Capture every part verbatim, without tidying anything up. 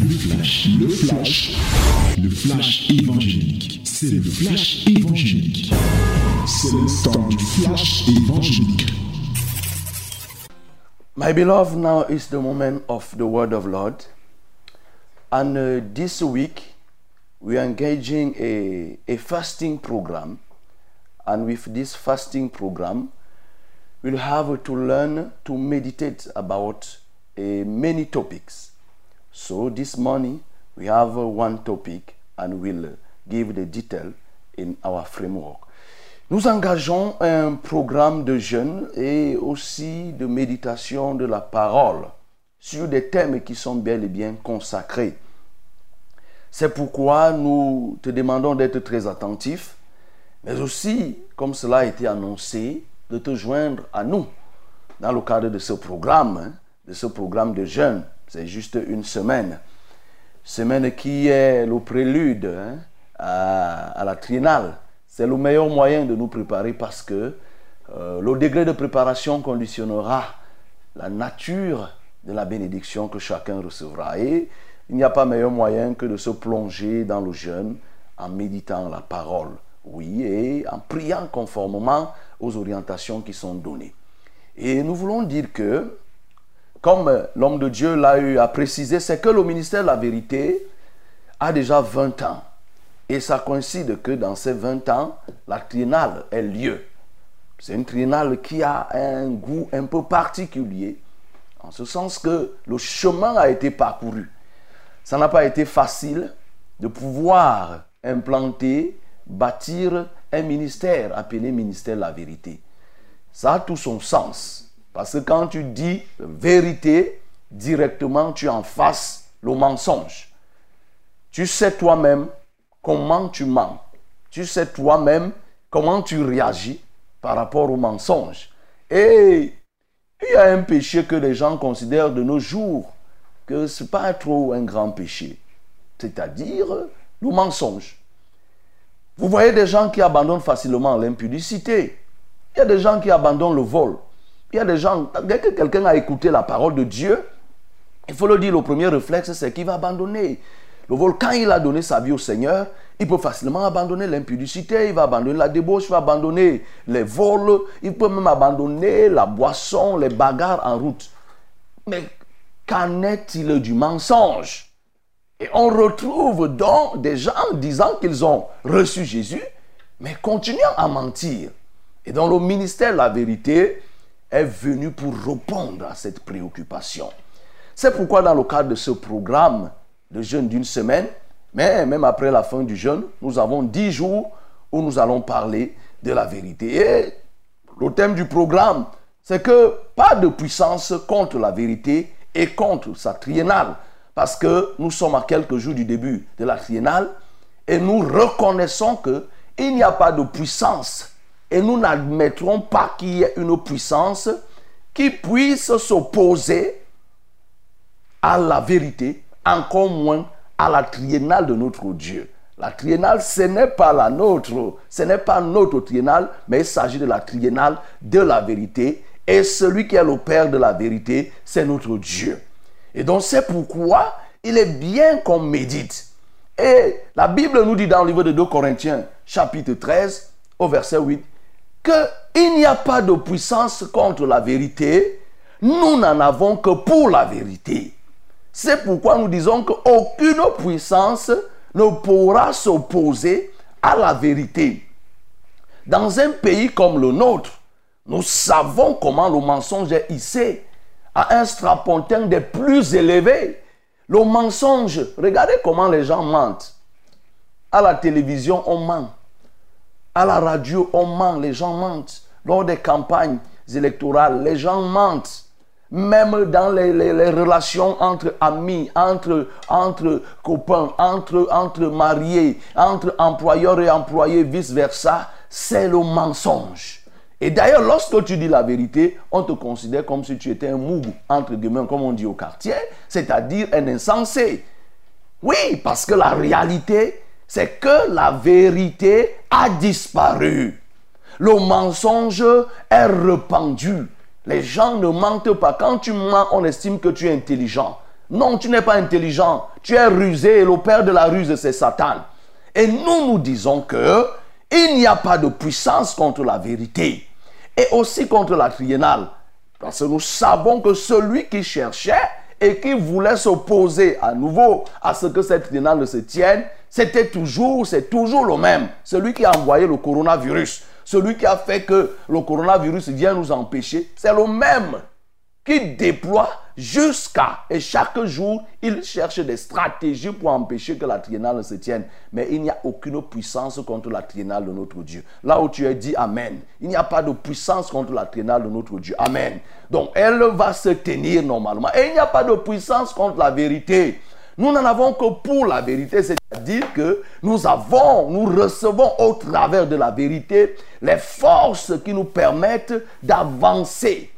Le flash, le flash, le flash évangélique. C'est le flash évangélique. C'est le temps du flash évangélique. My beloved, now is the moment of the word of Lord. And uh, this week, we are engaging a, a fasting program. And with this fasting program, we'll have to learn to meditate about uh, many topics. So this morning, we have uh, one topic and we'll uh, give the detail in our framework. Nous engageons un programme de jeûne et aussi de méditation de la parole sur des thèmes qui sont bel et bien consacrés. C'est pourquoi nous te demandons d'être très attentif, mais aussi, comme cela a été annoncé, de te joindre à nous dans le cadre de ce programme, hein, de ce programme de jeûne. C'est juste une semaine, semaine qui est le prélude hein, à, à la triennale. C'est le meilleur moyen de nous préparer parce que euh, le degré de préparation conditionnera la nature de la bénédiction que chacun recevra. Et il n'y a pas meilleur moyen que de se plonger dans le jeûne en méditant la parole, oui, et en priant conformément aux orientations qui sont données. Et nous voulons dire que, comme l'homme de Dieu l'a eu à préciser, c'est que le ministère de la vérité a déjà vingt ans. Et ça coïncide que dans ces vingt ans, la triennale ait lieu. C'est une triennale qui a un goût un peu particulier, en ce sens que le chemin a été parcouru. Ça n'a pas été facile de pouvoir implanter, bâtir un ministère appelé ministère de la vérité. Ça a tout son sens, parce que quand tu dis vérité, directement tu en fasses le mensonge. Tu sais toi-même comment tu mens. Tu sais toi-même comment tu réagis par rapport aux mensonges. Et il y a un péché que les gens considèrent de nos jours que ce n'est pas trop un grand péché, c'est-à-dire le mensonge. Vous voyez des gens qui abandonnent facilement l'impudicité. Il y a des gens qui abandonnent le vol. Il y a des gens, dès que quelqu'un a écouté la parole de Dieu, il faut le dire, le premier réflexe, c'est qu'il va abandonner. Le volcan, il a donné sa vie au Seigneur, il peut facilement abandonner l'impudicité, il va abandonner la débauche, il va abandonner les vols, il peut même abandonner la boisson, les bagarres en route. Mais qu'en est-il du mensonge? Et on retrouve donc des gens disant qu'ils ont reçu Jésus, mais continuant à mentir. Et dans le ministère, la vérité est venue pour répondre à cette préoccupation. C'est pourquoi dans le cadre de ce programme, le jeûne d'une semaine, mais même après la fin du jeûne, nous avons dix jours où nous allons parler de la vérité. Et le thème du programme, c'est que pas de puissance contre la vérité et contre sa triennale, parce que nous sommes à quelques jours du début de la triennale et nous reconnaissons que il n'y a pas de puissance et nous n'admettrons pas qu'il y ait une puissance qui puisse s'opposer à la vérité, encore moins à la triennale de notre Dieu. La triennale, ce n'est pas la nôtre, ce n'est pas notre triennale, mais il s'agit de la triennale de la vérité. Et celui qui est le Père de la vérité, c'est notre Dieu. Et donc c'est pourquoi il est bien qu'on médite. Et la Bible nous dit dans le livre de deux Corinthiens, chapitre treize, au verset huit, qu'il n'y a pas de puissance contre la vérité, nous n'en avons que pour la vérité. C'est pourquoi nous disons qu'aucune puissance ne pourra s'opposer à la vérité. Dans un pays comme le nôtre, nous savons comment le mensonge est hissé à un strapontin des plus élevés. Le mensonge, regardez comment les gens mentent. À la télévision, on ment. À la radio, on ment. Les gens mentent. Lors des campagnes électorales, les gens mentent. Même dans les, les, les relations entre amis, entre, entre copains, entre, entre mariés, entre employeurs et employés, vice-versa, c'est le mensonge. Et d'ailleurs, lorsque tu dis la vérité, on te considère comme si tu étais un mougou, entre guillemets, comme on dit au quartier, c'est-à-dire un insensé. Oui, parce que la réalité, c'est que la vérité a disparu. Le mensonge est répandu. Les gens ne mentent pas. Quand tu mens, on estime que tu es intelligent. Non, tu n'es pas intelligent. Tu es rusé et le père de la ruse, c'est Satan. Et nous, nous disons que il n'y a pas de puissance contre la vérité et aussi contre la triennale. Parce que nous savons que celui qui cherchait et qui voulait s'opposer à nouveau à ce que cette triennale se tienne, c'était toujours, c'est toujours le même. Celui qui a envoyé le coronavirus, celui qui a fait que le coronavirus vient nous empêcher, c'est le même qui déploie jusqu'à... Et chaque jour, il cherche des stratégies pour empêcher que la triennale se tienne. Mais il n'y a aucune puissance contre la triennale de notre Dieu. Là où tu as dit Amen. Il n'y a pas de puissance contre la triennale de notre Dieu. Amen. Donc, elle va se tenir normalement. Et il n'y a pas de puissance contre la vérité. Nous n'en avons que pour la vérité, c'est-à-dire que nous avons, nous recevons au travers de la vérité les forces qui nous permettent d'avancer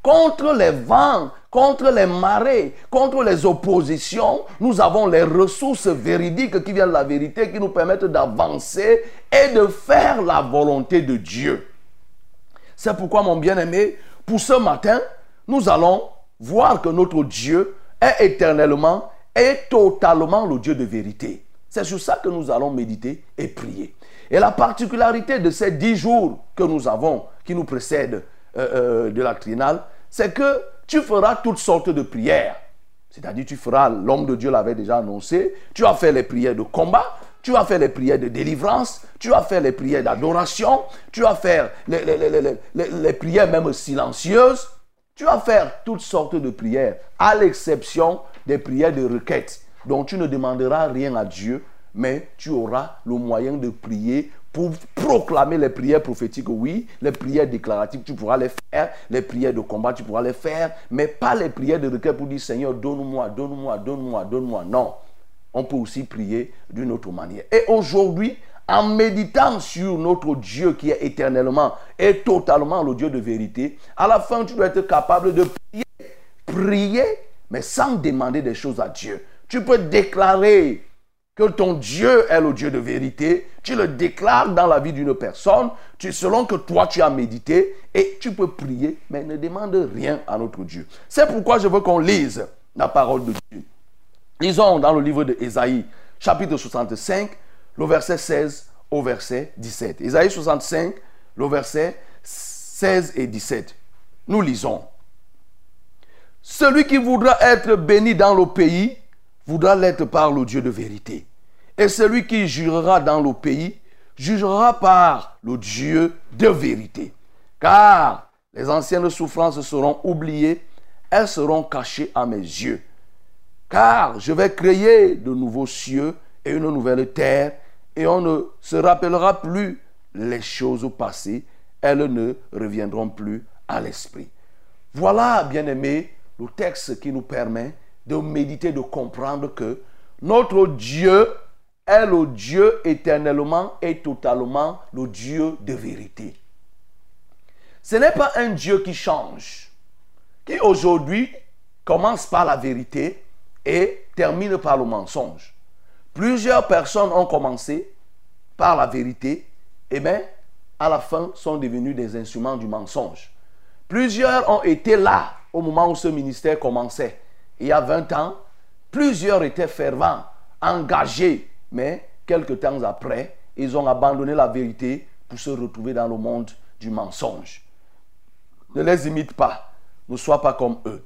contre les vents, contre les marées, contre les oppositions. Nous avons les ressources véridiques qui viennent de la vérité, qui nous permettent d'avancer et de faire la volonté de Dieu. C'est pourquoi, mon bien-aimé, pour ce matin, nous allons voir que notre Dieu est éternellement est totalement le Dieu de vérité. C'est sur ça que nous allons méditer et prier. Et la particularité de ces dix jours que nous avons, qui nous précèdent euh, euh, de la triennale, c'est que tu feras toutes sortes de prières. C'est-à-dire tu feras, l'homme de Dieu l'avait déjà annoncé, tu vas faire les prières de combat, tu vas faire les prières de délivrance, tu vas faire les prières d'adoration, tu vas faire les, les, les, les, les, les prières même silencieuses, tu vas faire toutes sortes de prières, à l'exception des prières de requête. Donc tu ne demanderas rien à Dieu, mais tu auras le moyen de prier pour proclamer les prières prophétiques, oui, les prières déclaratives, tu pourras les faire, les prières de combat, tu pourras les faire, mais pas les prières de requête pour dire Seigneur, donne-moi, donne-moi, donne-moi, donne-moi. Non, on peut aussi prier d'une autre manière. Et aujourd'hui, en méditant sur notre Dieu qui est éternellement et totalement le Dieu de vérité, à la fin, tu dois être capable de prier, prier, mais sans demander des choses à Dieu. Tu peux déclarer que ton Dieu est le Dieu de vérité. Tu le déclares dans la vie d'une personne, tu, selon que toi tu as médité, et tu peux prier, mais ne demande rien à notre Dieu. C'est pourquoi je veux qu'on lise la parole de Dieu. Lisons dans le livre de Ésaïe, chapitre soixante-cinq, le verset seize au verset dix-sept. Ésaïe soixante-cinq, le verset seize et dix-sept. Nous lisons. Celui qui voudra être béni dans le pays, voudra l'être par le Dieu de vérité. Et celui qui jurera dans le pays, jugera par le Dieu de vérité. Car les anciennes souffrances seront oubliées, elles seront cachées à mes yeux. Car je vais créer de nouveaux cieux et une nouvelle terre, et on ne se rappellera plus les choses passées, elles ne reviendront plus à l'esprit. Voilà, bien-aimés, le texte qui nous permet de méditer, de comprendre que notre Dieu est le Dieu éternellement et totalement le Dieu de vérité. Ce n'est pas un Dieu qui change, qui aujourd'hui commence par la vérité et termine par le mensonge. Plusieurs personnes ont commencé par la vérité et bien à la fin sont devenus des instruments du mensonge. Plusieurs ont été là au moment où ce ministère commençait, il y a vingt ans, plusieurs étaient fervents, engagés. Mais quelques temps après, ils ont abandonné la vérité pour se retrouver dans le monde du mensonge. Ne les imite pas, ne sois pas comme eux.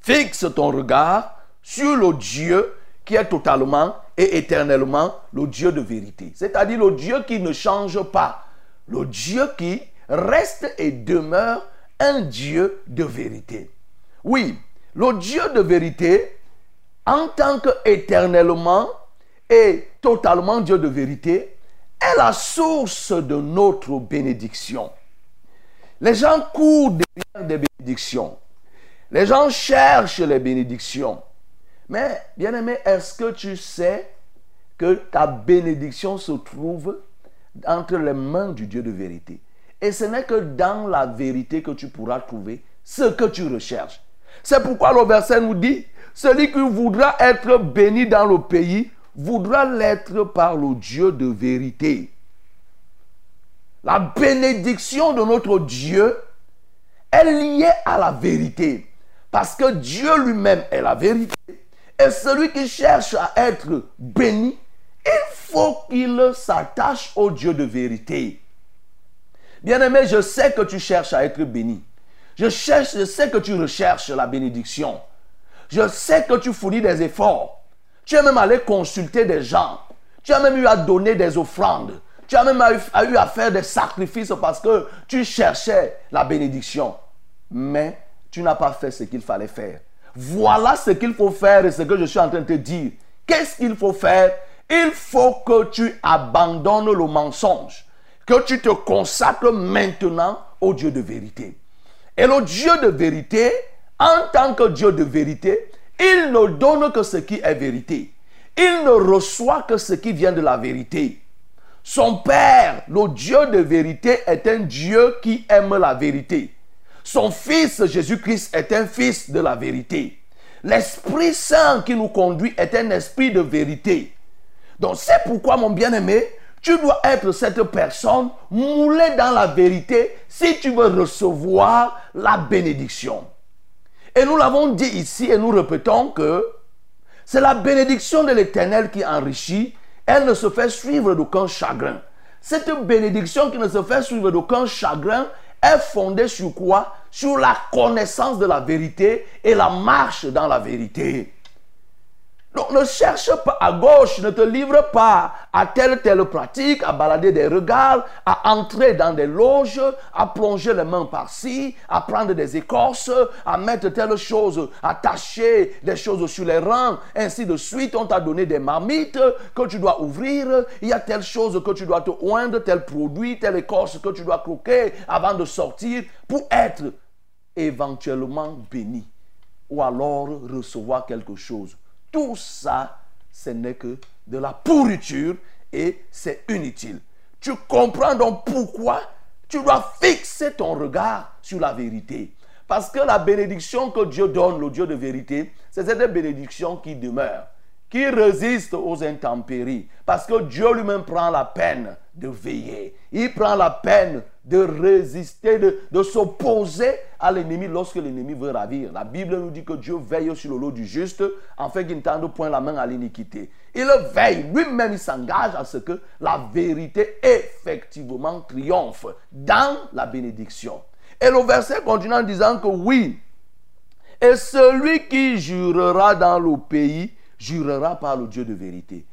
Fixe ton regard sur le Dieu qui est totalement et éternellement le Dieu de vérité. C'est-à-dire le Dieu qui ne change pas, le Dieu qui reste et demeure un Dieu de vérité. Oui, le Dieu de vérité, en tant qu'éternellement et totalement Dieu de vérité, est la source de notre bénédiction. Les gens courent derrière des bénédictions. Les gens cherchent les bénédictions. Mais, bien-aimé, est-ce que tu sais que ta bénédiction se trouve entre les mains du Dieu de vérité? Et ce n'est que dans la vérité que tu pourras trouver ce que tu recherches. C'est pourquoi le verset nous dit, celui qui voudra être béni dans le pays, voudra l'être par le Dieu de vérité. La bénédiction de notre Dieu est liée à la vérité. Parce que Dieu lui-même est la vérité. Et celui qui cherche à être béni, il faut qu'il s'attache au Dieu de vérité. Bien-aimé, je sais que tu cherches à être béni. Je, cherche, je sais que tu recherches la bénédiction. Je sais que tu fournis des efforts. Tu es même allé consulter des gens. Tu as même eu à donner des offrandes. Tu as même eu à faire des sacrifices parce que tu cherchais la bénédiction. Mais tu n'as pas fait ce qu'il fallait faire. Voilà ce qu'il faut faire et ce que je suis en train de te dire. Qu'est-ce qu'il faut faire? Il faut que tu abandonnes le mensonge, que tu te consacres maintenant au Dieu de vérité. Et le Dieu de vérité, en tant que Dieu de vérité, il ne donne que ce qui est vérité. Il ne reçoit que ce qui vient de la vérité. Son Père, le Dieu de vérité, est un Dieu qui aime la vérité. Son Fils, Jésus-Christ, est un Fils de la vérité. L'Esprit Saint qui nous conduit est un esprit de vérité. Donc c'est pourquoi, mon bien-aimé, tu dois être cette personne moulée dans la vérité si tu veux recevoir la bénédiction. Et nous l'avons dit ici et nous répétons que c'est la bénédiction de l'Éternel qui enrichit. Elle ne se fait suivre d'aucun chagrin. Cette bénédiction qui ne se fait suivre d'aucun chagrin est fondée sur quoi? Sur la connaissance de la vérité et la marche dans la vérité. Donc ne cherche pas à gauche, ne te livre pas à telle telle pratique, à balader des regards, à entrer dans des loges, à plonger les mains par-ci, à prendre des écorces, à mettre telle chose, à tâcher des choses sur les rangs, ainsi de suite. On t'a donné des marmites que tu dois ouvrir, il y a telle chose que tu dois te oindre, tel produit, telle écorce que tu dois croquer avant de sortir pour être éventuellement béni ou alors recevoir quelque chose. Tout ça, ce n'est que de la pourriture et c'est inutile. Tu comprends donc pourquoi tu dois fixer ton regard sur la vérité. Parce que la bénédiction que Dieu donne, le Dieu de vérité, c'est cette bénédiction qui demeure, qui résiste aux intempéries. Parce que Dieu lui-même prend la peine de veiller. Il prend la peine de résister, de, de s'opposer à l'ennemi lorsque l'ennemi veut ravir. La Bible nous dit que Dieu veille sur le lot du juste, afin qu'il ne tende point la main à l'iniquité. Il veille, lui-même il s'engage à ce que la vérité effectivement triomphe dans la bénédiction. Et le verset continue en disant que oui, et celui qui jurera dans le pays, jurera par le Dieu de vérité.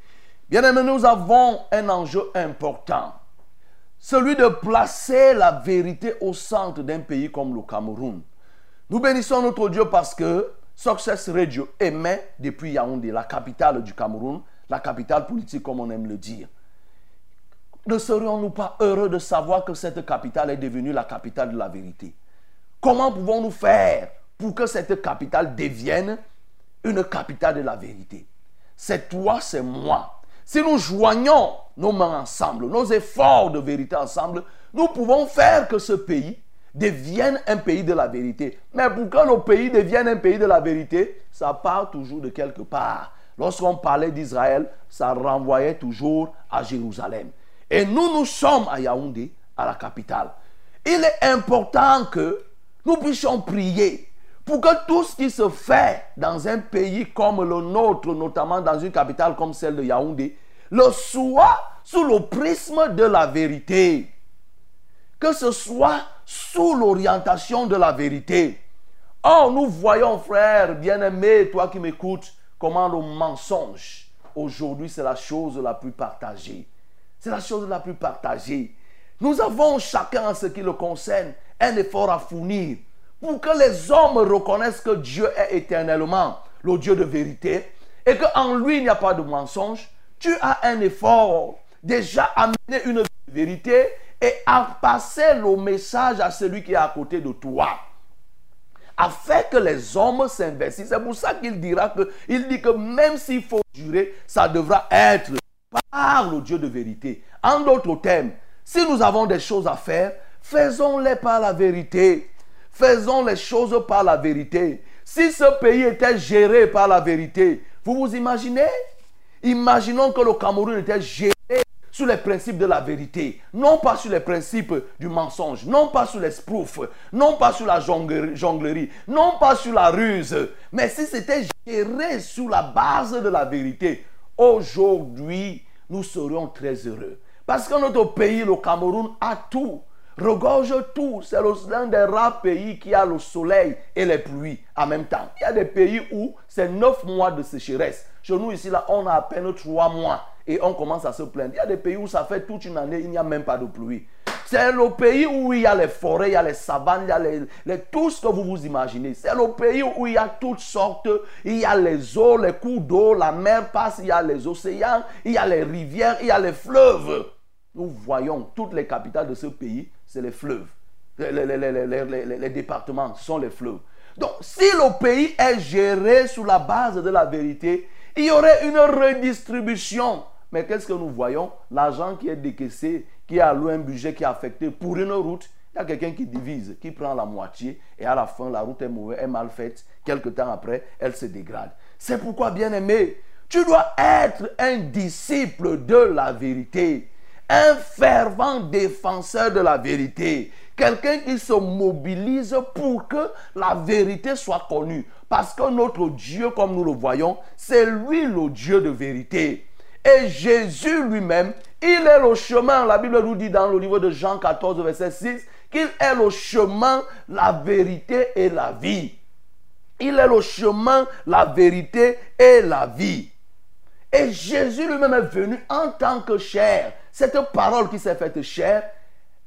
Bien-aimés, nous avons un enjeu important. Celui de placer la vérité au centre d'un pays comme le Cameroun. Nous bénissons notre Dieu parce que Success Radio émet depuis Yaoundé, la capitale du Cameroun, la capitale politique comme on aime le dire. Ne serions-nous pas heureux de savoir que cette capitale est devenue la capitale de la vérité? Comment pouvons-nous faire pour que cette capitale devienne une capitale de la vérité? C'est toi, c'est moi. Si nous joignons nos mains ensemble, nos efforts de vérité ensemble, nous pouvons faire que ce pays devienne un pays de la vérité. Mais pour que le pays devienne un pays de la vérité, ça part toujours de quelque part. Lorsqu'on parlait d'Israël, ça renvoyait toujours à Jérusalem. Et nous, nous sommes à Yaoundé, à la capitale. Il est important que nous puissions prier pour que tout ce qui se fait dans un pays comme le nôtre, notamment dans une capitale comme celle de Yaoundé, le soit sous le prisme de la vérité. Que ce soit sous l'orientation de la vérité. Or, nous voyons, frère, bien-aimé, toi qui m'écoutes, comment le mensonge, aujourd'hui, c'est la chose la plus partagée. C'est la chose la plus partagée. Nous avons chacun, en ce qui le concerne, un effort à fournir pour que les hommes reconnaissent que Dieu est éternellement le Dieu de vérité et qu'en lui, il n'y a pas de mensonge. Tu as un effort déjà à mener une vérité et à passer le message à celui qui est à côté de toi. Afin que les hommes s'investissent. C'est pour ça qu'il dira que, il dit que même s'il faut jurer, ça devra être par le Dieu de vérité. En d'autres termes, si nous avons des choses à faire, faisons-les par la vérité. Faisons les choses par la vérité. Si ce pays était géré par la vérité, vous vous imaginez? Imaginons que le Cameroun était géré sur les principes de la vérité, non pas sur les principes du mensonge, non pas sur les spoofs, non pas sur la jonglerie, non pas sur la ruse. Mais si c'était géré sur la base de la vérité, aujourd'hui, nous serions très heureux. Parce que notre pays, le Cameroun, a tout, regorge tout. C'est l'un des rares pays qui a le soleil et les pluies en même temps. Il y a des pays où c'est neuf mois de sécheresse. Chez nous, ici, là, on a à peine trois mois et on commence à se plaindre. Il y a des pays où ça fait toute une année, il n'y a même pas de pluie. C'est le pays où il y a les forêts, il y a les savanes, il y a les, les, tout ce que vous vous imaginez. C'est le pays où il y a toutes sortes, il y a les eaux, les cours d'eau, la mer passe, il y a les océans, il y a les rivières, il y a les fleuves. Nous voyons toutes les capitales de ce pays, c'est les fleuves. Les, les, les, les, les, les départements sont les fleuves. Donc, si le pays est géré sur la base de la vérité, il y aurait une redistribution. Mais qu'est-ce que nous voyons? L'argent qui est décaissé, qui a alloué un budget qui est affecté pour une route, il y a quelqu'un qui divise, qui prend la moitié et à la fin, la route est mauvaise, est mal faite. Quelque temps après, elle se dégrade. C'est pourquoi, bien-aimé, tu dois être un disciple de la vérité, un fervent défenseur de la vérité, quelqu'un qui se mobilise pour que la vérité soit connue. Parce que notre Dieu, comme nous le voyons, c'est lui le Dieu de vérité. Et Jésus lui-même, il est le chemin. La Bible nous dit dans le livre de Jean quatorze, verset six, qu'il est le chemin, la vérité et la vie. Il est le chemin, la vérité et la vie. Et Jésus lui-même est venu en tant que chair. Cette parole qui s'est faite chair,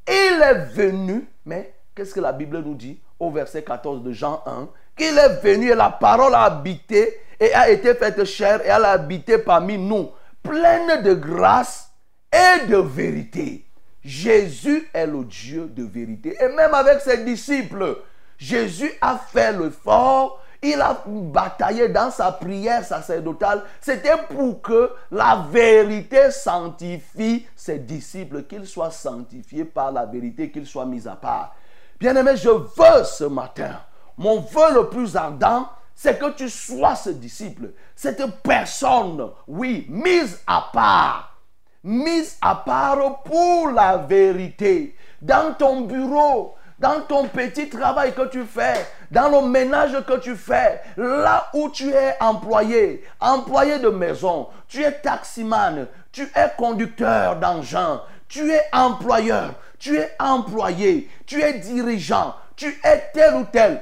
il est venu, mais qu'est-ce que la Bible nous dit au verset quatorze de Jean un? Qu'il est venu et la parole a habité et a été faite chair et elle a habité parmi nous, pleine de grâce et de vérité. Jésus est le Dieu de vérité. Et même avec ses disciples, Jésus a fait l'effort, il a bataillé dans sa prière sacerdotale. C'était pour que la vérité sanctifie ses disciples, qu'ils soient sanctifiés par la vérité, qu'ils soient mis à part. Bien-aimé, je veux ce matin, mon vœu le plus ardent, c'est que tu sois ce disciple, cette personne, oui, mise à part. Mise à part pour la vérité. Dans ton bureau, dans ton petit travail que tu fais, dans le ménage que tu fais, là où tu es employé, employé de maison, tu es taximan, tu es conducteur d'engin, tu es employeur, tu es employé, tu es dirigeant, tu es tel ou tel.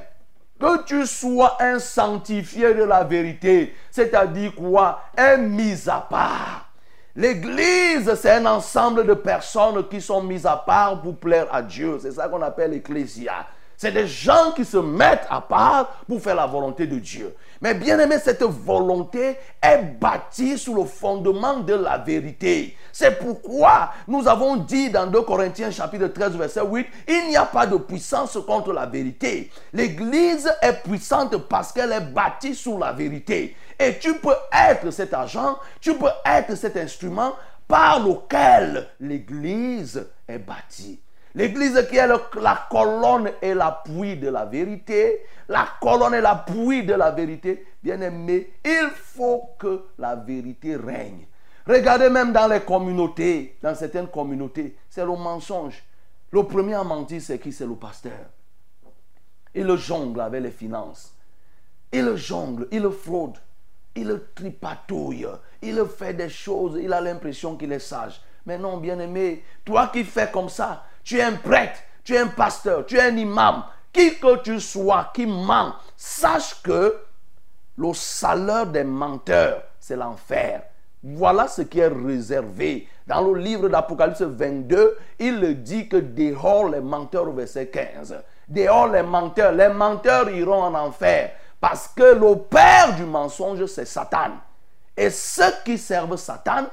Que tu sois un sanctifié de la vérité, c'est-à-dire quoi? Un mis à part. L'église, c'est un ensemble de personnes qui sont mises à part pour plaire à Dieu. C'est ça qu'on appelle l'Ecclésia. C'est des gens qui se mettent à part pour faire la volonté de Dieu. Mais bien aimé, cette volonté est bâtie sur le fondement de la vérité. C'est pourquoi nous avons dit dans deux Corinthiens chapitre treize verset huit, il n'y a pas de puissance contre la vérité. L'église est puissante parce qu'elle est bâtie sur la vérité. Et tu peux être cet agent, tu peux être cet instrument par lequel l'église est bâtie. L'église qui est le, la colonne et l'appui de la vérité, la colonne et l'appui de la vérité, bien aimé, il faut que la vérité règne. Regardez même dans les communautés, dans certaines communautés, c'est le mensonge. Le premier à mentir, c'est qui? C'est le pasteur. Il jongle avec les finances. Il jongle, il fraude, il tripatouille, il fait des choses, il a l'impression qu'il est sage. Mais non, bien aimé, toi qui fais comme ça, tu es un prêtre, tu es un pasteur, tu es un imam. Qui que tu sois qui ment, sache que le salaire des menteurs, c'est l'enfer. Voilà ce qui est réservé. Dans le livre d'Apocalypse vingt-deux, il dit que dehors les menteurs, au verset quinze. Dehors les menteurs, les menteurs iront en enfer. Parce que le père du mensonge, c'est Satan. Et ceux qui servent Satan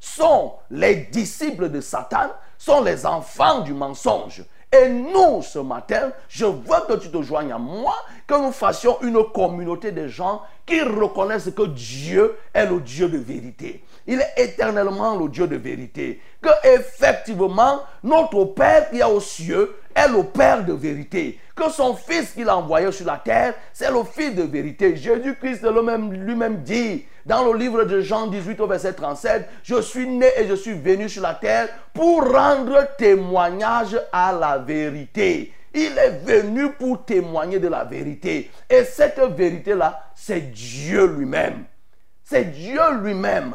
sont les disciples de Satan, sont les enfants du mensonge. Et nous, ce matin, je veux que tu te joignes à moi, que nous fassions une communauté de gens qui reconnaissent que Dieu est le Dieu de vérité. Il est éternellement le Dieu de vérité. Que effectivement, notre Père qui est aux cieux, est le Père de vérité. Que son Fils qu'il a envoyé sur la terre, c'est le Fils de vérité. Jésus-Christ lui-même dit, dans le livre de Jean dix-huit au verset trente-sept, « Je suis né et je suis venu sur la terre pour rendre témoignage à la vérité. » Il est venu pour témoigner de la vérité. Et cette vérité-là, c'est Dieu lui-même. C'est Dieu lui-même.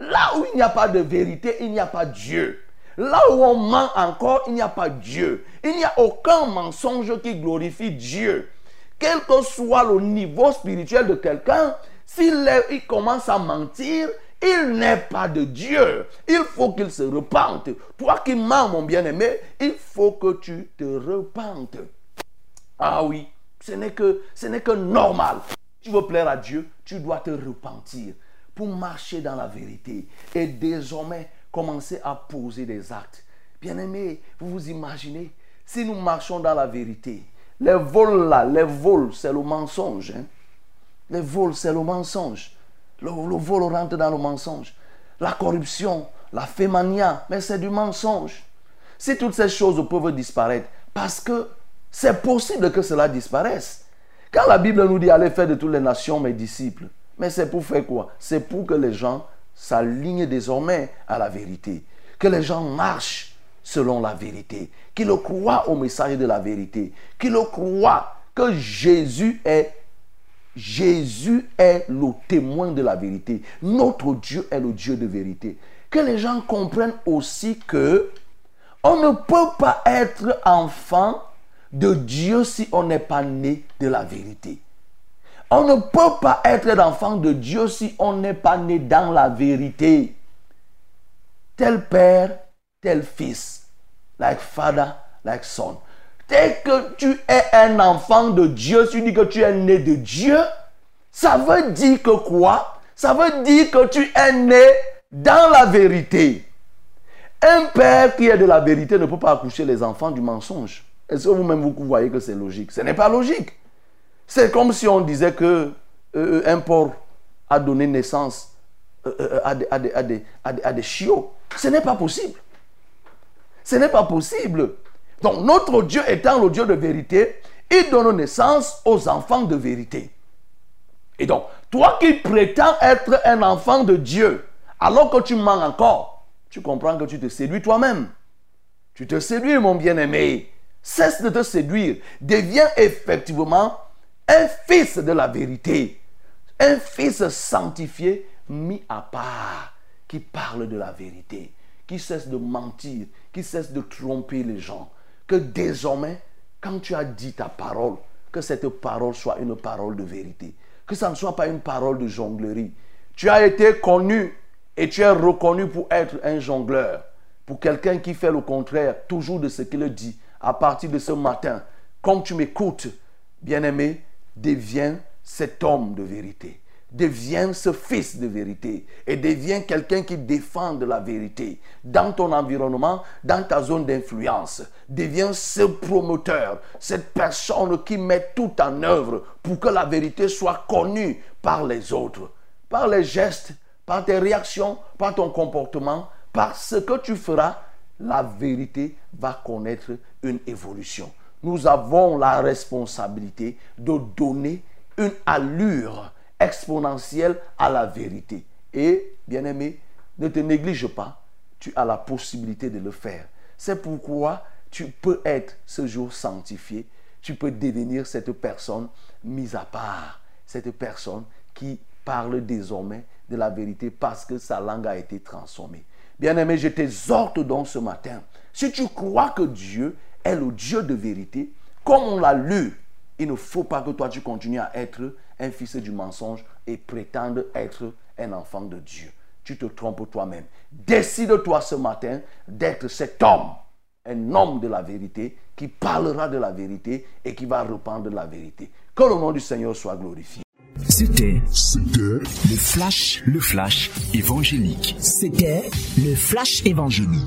Là où il n'y a pas de vérité, il n'y a pas Dieu. Là où on ment encore, il n'y a pas Dieu. Il n'y a aucun mensonge qui glorifie Dieu. Quel que soit le niveau spirituel de quelqu'un, s'il il commence à mentir, il n'est pas de Dieu. Il faut qu'il se repente. Toi qui mens, mon bien-aimé, il faut que tu te repentes. Ah oui, ce n'est que, ce n'est que normal. Si tu veux plaire à Dieu, tu dois te repentir pour marcher dans la vérité. Et désormais, commencer à poser des actes. Bien-aimés, vous vous imaginez, si nous marchons dans la vérité, les vols là, les vols, c'est le mensonge. Hein? Les vols, c'est le mensonge. Le, le vol rentre dans le mensonge. La corruption, la fémania, mais c'est du mensonge. Si toutes ces choses peuvent disparaître, parce que c'est possible que cela disparaisse. Quand la Bible nous dit « Allez faire de toutes les nations mes disciples », mais c'est pour faire quoi? C'est pour que les gens s'alignent désormais à la vérité. Que les gens marchent selon la vérité. Qu'ils le croient au message de la vérité. Qu'ils le croient que Jésus est Jésus est le témoin de la vérité. Notre Dieu est le Dieu de vérité. Que les gens comprennent aussi que on ne peut pas être enfant de Dieu si on n'est pas né de la vérité. On ne peut pas être enfant de Dieu si on n'est pas né dans la vérité. Tel père, tel fils. Like father, like son. Dès que tu es un enfant de Dieu, tu dis que tu es né de Dieu, ça veut dire que quoi? Ça veut dire que tu es né dans la vérité. Un père qui est de la vérité ne peut pas accoucher les enfants du mensonge. Est-ce que vous-même vous voyez que c'est logique? Ce n'est pas logique. C'est comme si on disait que euh, un porc a donné naissance euh, à, des, à, des, à, des, à, des, à des chiots. Ce n'est pas possible. Ce n'est pas possible. Donc, notre Dieu étant le Dieu de vérité, il donne naissance aux enfants de vérité. Et donc, toi qui prétends être un enfant de Dieu, alors que tu mens encore, tu comprends que tu te séduis toi-même. Tu te séduis, mon bien-aimé. Cesse de te séduire. Deviens effectivement un fils de la vérité. Un fils sanctifié, mis à part, qui parle de la vérité, qui cesse de mentir, qui cesse de tromper les gens. Que désormais, quand tu as dit ta parole, que cette parole soit une parole de vérité. Que ça ne soit pas une parole de jonglerie. Tu as été connu et tu es reconnu pour être un jongleur. Pour quelqu'un qui fait le contraire, toujours de ce qu'il dit. À partir de ce matin, comme tu m'écoutes, bien-aimé, deviens cet homme de vérité. Deviens ce fils de vérité et deviens quelqu'un qui défend de la vérité dans ton environnement, dans ta zone d'influence. Deviens ce promoteur, cette personne qui met tout en œuvre pour que la vérité soit connue par les autres, par les gestes, par tes réactions, par ton comportement, par ce que tu feras. La vérité va connaître une évolution. Nous avons la responsabilité de donner une allure exponentielle à la vérité. Et, bien-aimé, ne te néglige pas, tu as la possibilité de le faire. C'est pourquoi tu peux être ce jour sanctifié, tu peux devenir cette personne mise à part, cette personne qui parle désormais de la vérité parce que sa langue a été transformée. Bien-aimé, je t'exhorte donc ce matin, si tu crois que Dieu est le Dieu de vérité, comme on l'a lu, il ne faut pas que toi tu continues à être un fils du mensonge et prétendre être un enfant de Dieu. Tu te trompes toi-même. Décide-toi ce matin d'être cet homme, un homme de la vérité, qui parlera de la vérité et qui va répandre la vérité. Que le nom du Seigneur soit glorifié. C'était le flash, le flash évangélique. C'était le flash évangélique.